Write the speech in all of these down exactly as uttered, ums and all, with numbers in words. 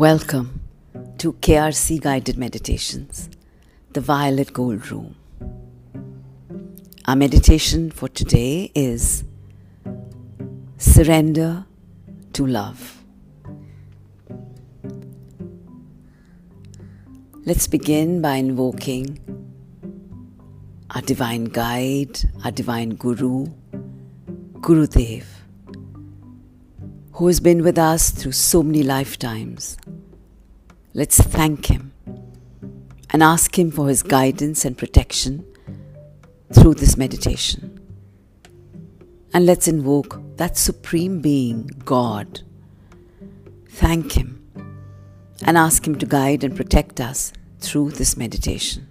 Welcome to K R C Guided Meditations, the Violet Gold Room. Our meditation for today is Surrender to Love. Let's begin by invoking our Divine Guide, our Divine Guru, Gurudev, who has been with us through so many lifetimes. Let's thank him and ask him for his guidance and protection through this meditation. And let's invoke that Supreme Being, God. Thank him and ask him to guide and protect us through this meditation.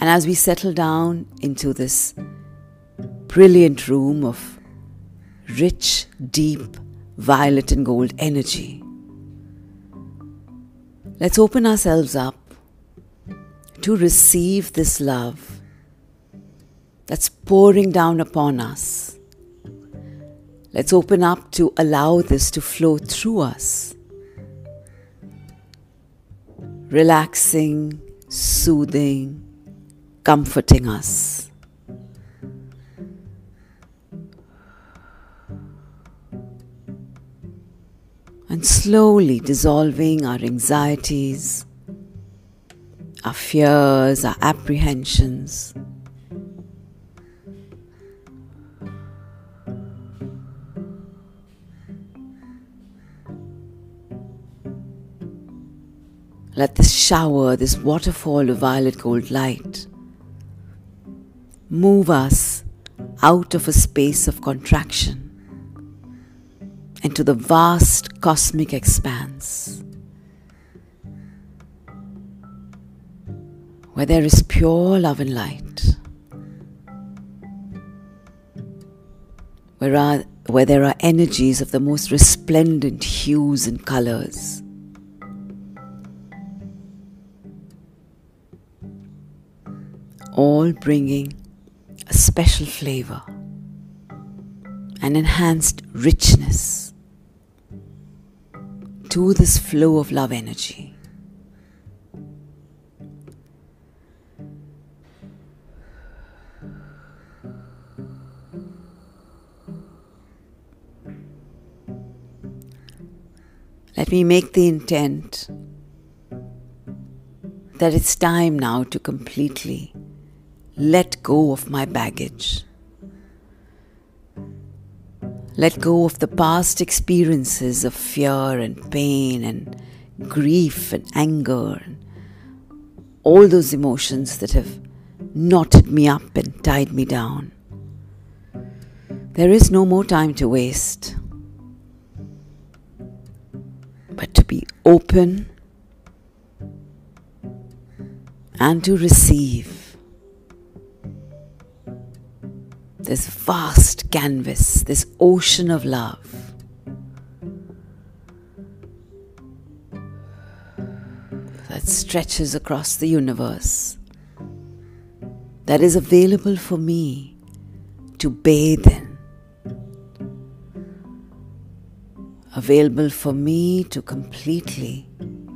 And as we settle down into this brilliant room of rich, deep, violet and gold energy, let's open ourselves up to receive this love that's pouring down upon us. Let's open up to allow this to flow through us, relaxing, soothing, comforting us. And slowly dissolving our anxieties, our fears, our apprehensions. Let this shower, this waterfall of violet gold light, move us out of a space of contraction and to the vast cosmic expanse, where there is pure love and light, where, are, where there are energies of the most resplendent hues and colors. All bringing a special flavor, an enhanced richness to this flow of love energy. Let me make the intent that it's time now to completely let go of my baggage. Let go of the past experiences of fear and pain and grief and anger and all those emotions that have knotted me up and tied me down. There is no more time to waste, but to be open and to receive this vast canvas, this ocean of love. That stretches across the universe. That is available for me to bathe in. Available for me to completely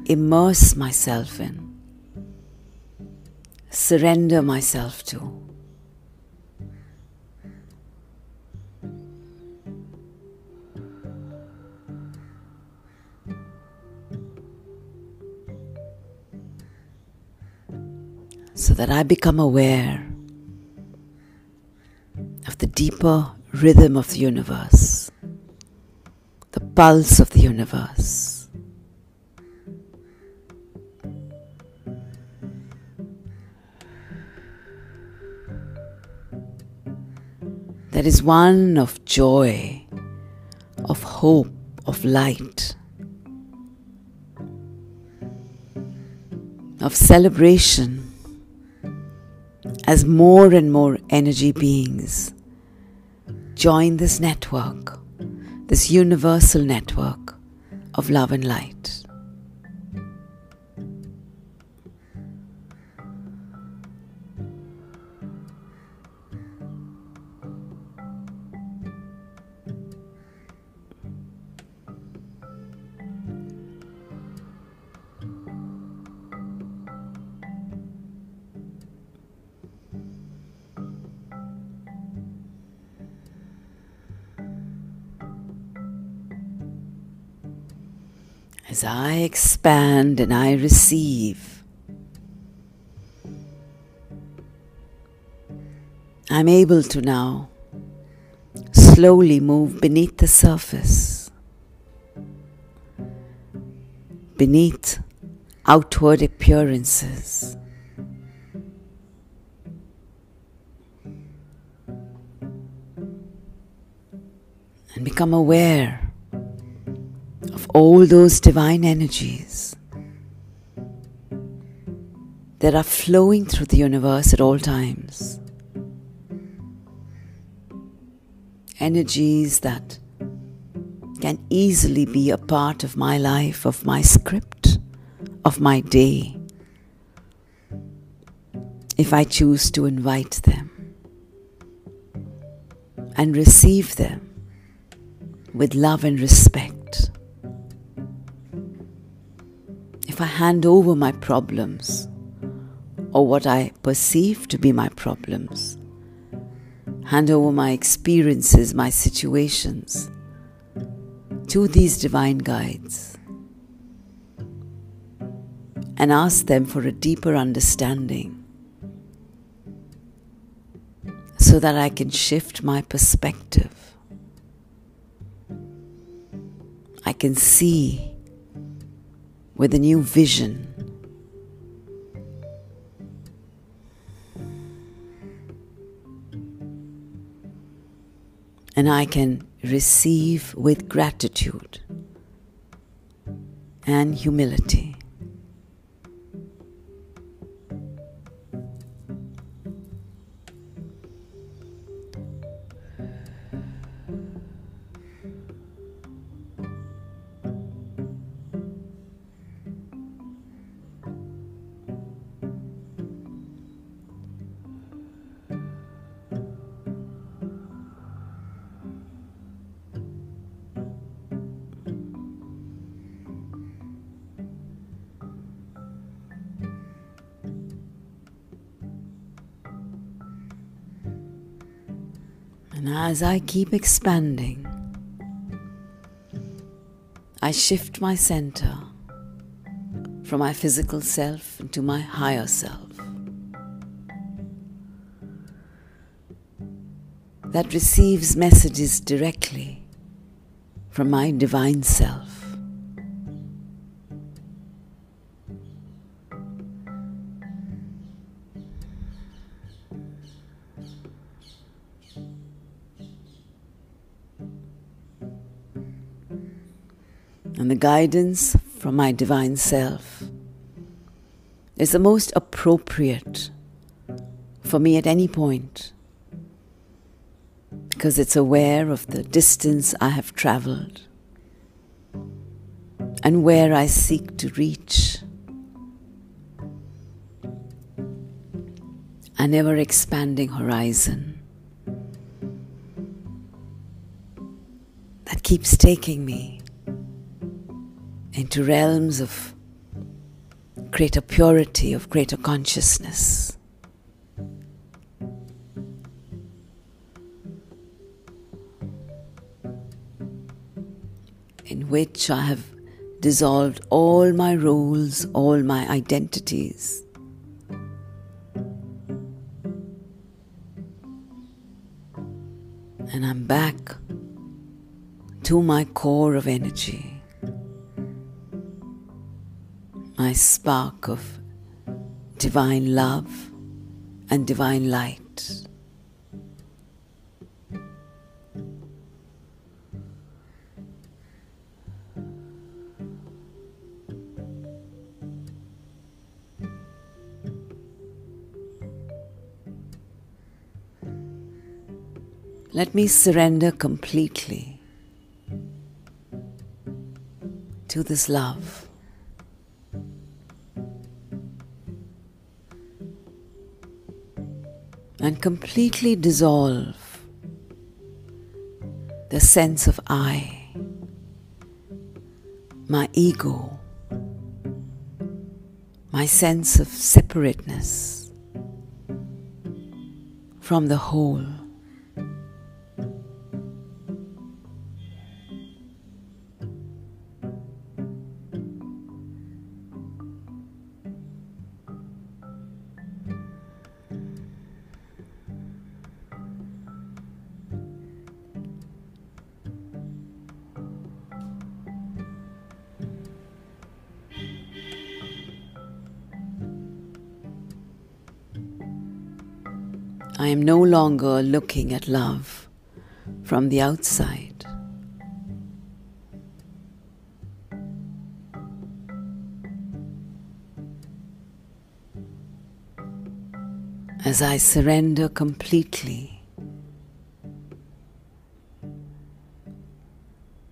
immerse myself in. Surrender myself to. So that I become aware of the deeper rhythm of the universe, the pulse of the universe. That is one of joy, of hope, of light, of celebration. As more and more energy beings join this network, this universal network of love and light. As I expand and I receive, I'm able to now slowly move beneath the surface, beneath outward appearances. And become aware of all those divine energies that are flowing through the universe at all times. Energies that can easily be a part of my life, of my script, of my day, if I choose to invite them and receive them with love and respect. If I hand over my problems, or what I perceive to be my problems, hand over my experiences, my situations, to these divine guides, and ask them for a deeper understanding, so that I can shift my perspective. I can see with a new vision. And I can receive with gratitude and humility. And as I keep expanding, I shift my center from my physical self into my higher self that receives messages directly from my divine self. And the guidance from my divine self is the most appropriate for me at any point, because it's aware of the distance I have traveled and where I seek to reach. An ever-expanding horizon that keeps taking me into realms of greater purity, of greater consciousness. In which I have dissolved all my roles, all my identities. And I'm back to my core of energy. My spark of divine love and divine light. Let me surrender completely to this love. And completely dissolve the sense of I, my ego, my sense of separateness from the whole. I am no longer looking at love from the outside. As I surrender completely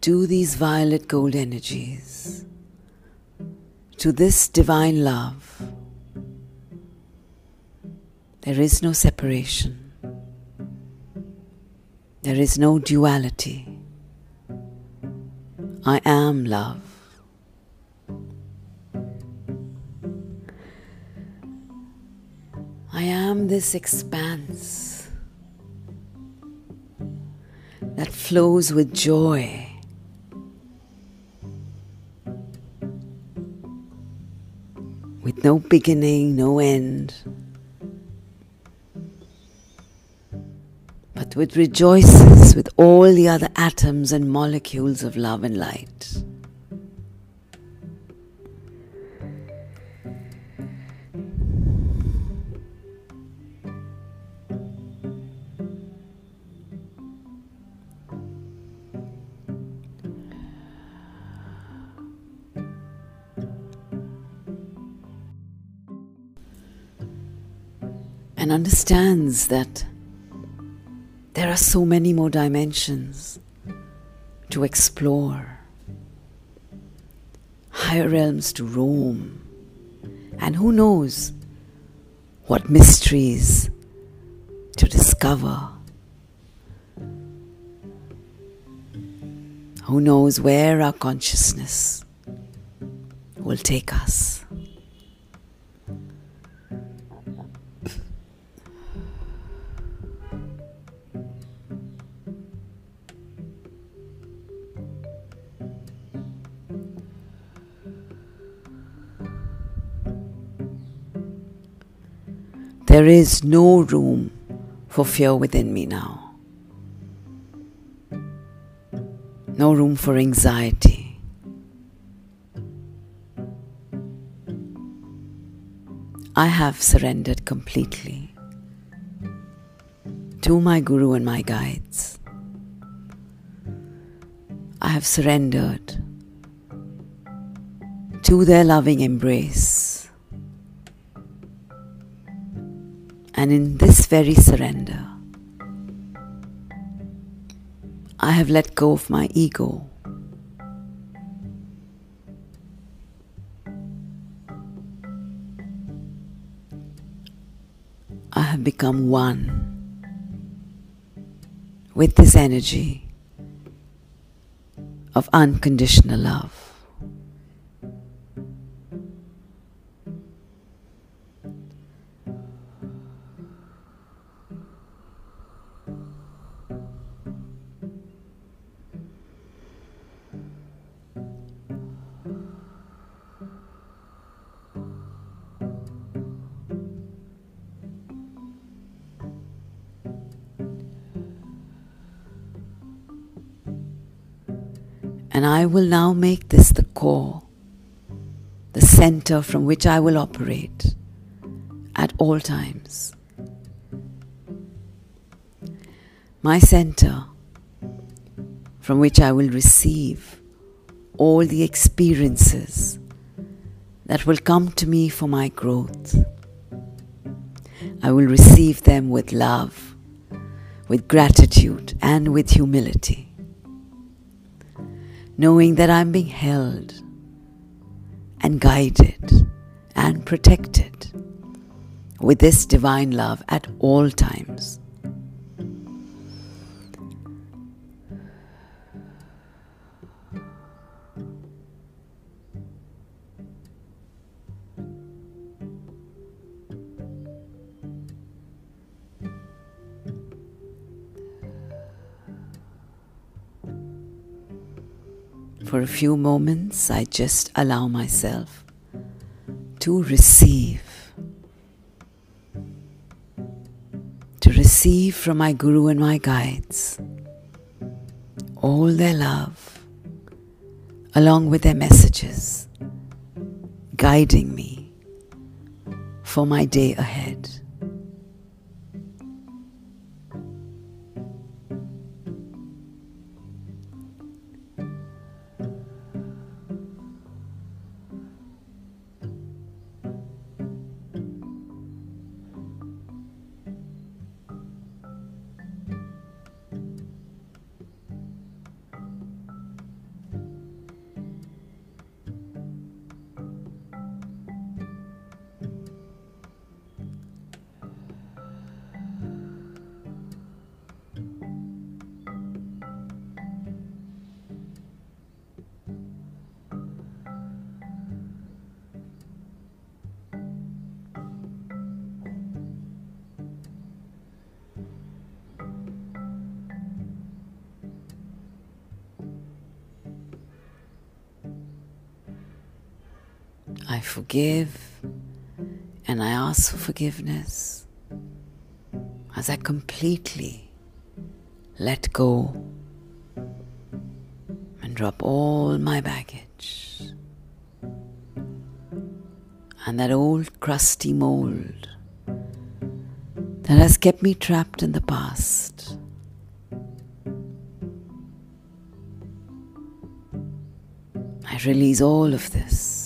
to these violet gold energies, to this divine love, there is no separation. There is no duality. I am love. I am this expanse that flows with joy, with no beginning, no end, but which rejoices with all the other atoms and molecules of love and light. And understands that there are so many more dimensions to explore, higher realms to roam, and who knows what mysteries to discover. Who knows where our consciousness will take us. There is no room for fear within me now. No room for anxiety. I have surrendered completely to my Guru and my guides. I have surrendered to their loving embrace. And in this very surrender, I have let go of my ego. I have become one with this energy of unconditional love. And I will now make this the core, the center from which I will operate at all times. My center from which I will receive all the experiences that will come to me for my growth. I will receive them with love, with gratitude, and with humility, knowing that I'm being held and guided and protected with this divine love at all times. For a few moments, I just allow myself to receive, to receive from my Guru and my guides all their love, along with their messages, guiding me for my day ahead. I forgive and I ask for forgiveness as I completely let go and drop all my baggage and that old crusty mold that has kept me trapped in the past. I release all of this.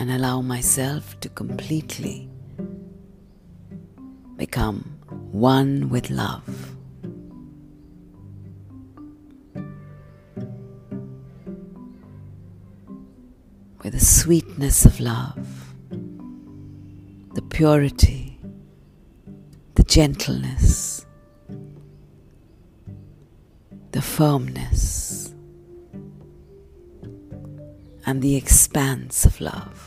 And allow myself to completely become one with love. With the sweetness of love, the purity, the gentleness, the firmness, and the expanse of love.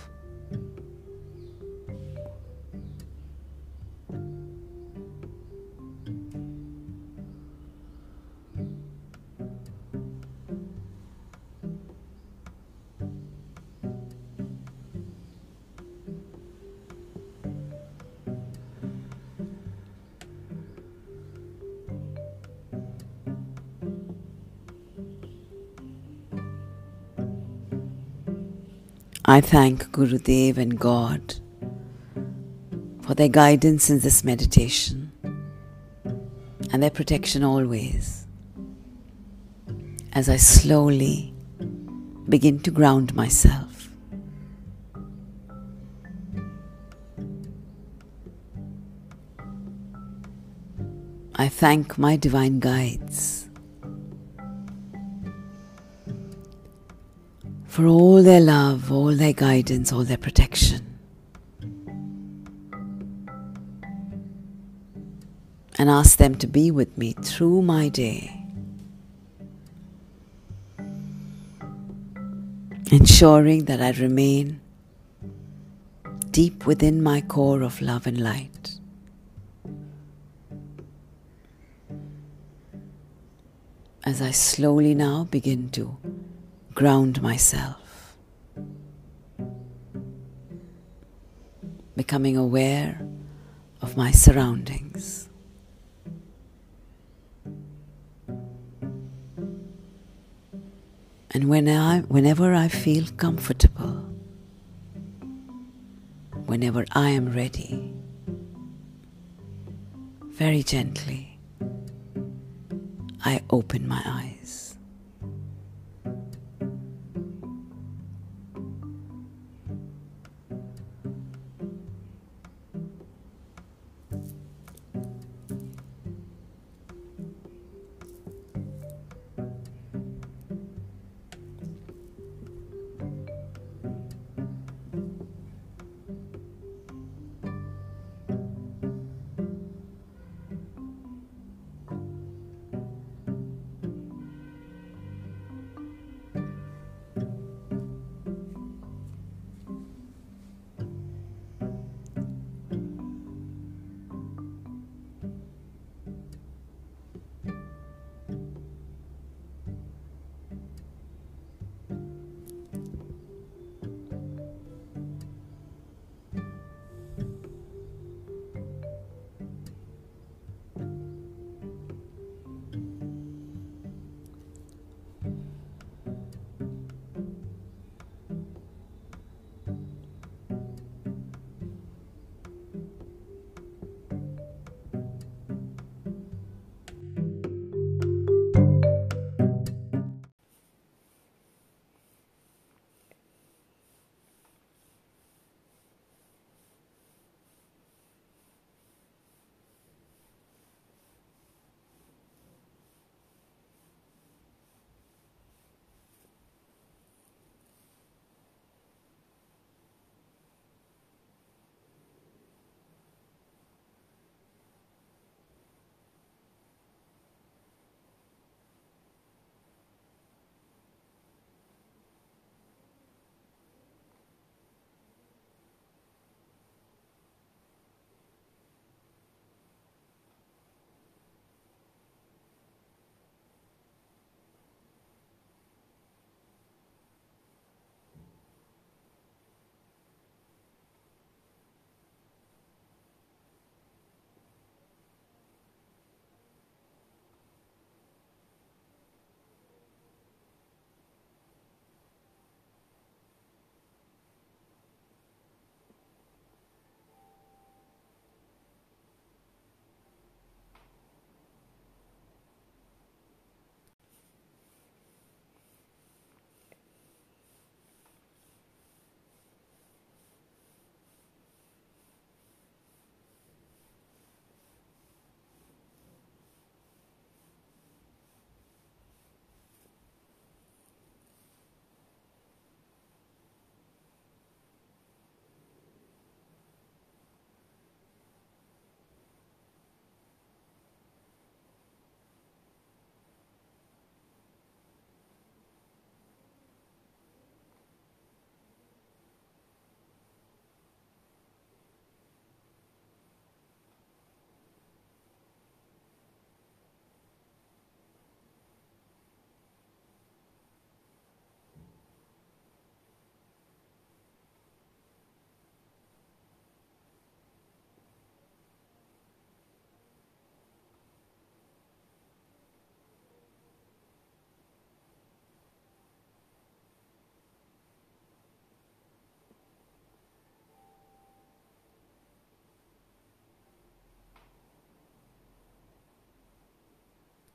I thank Gurudev and God for their guidance in this meditation and their protection always as I slowly begin to ground myself. I thank my divine guides for all their love, all their guidance, all their protection. And ask them to be with me through my day, ensuring that I remain deep within my core of love and light. As I slowly now begin to ground myself, becoming aware of my surroundings. And when I, whenever I feel comfortable, whenever I am ready, very gently, I open my eyes.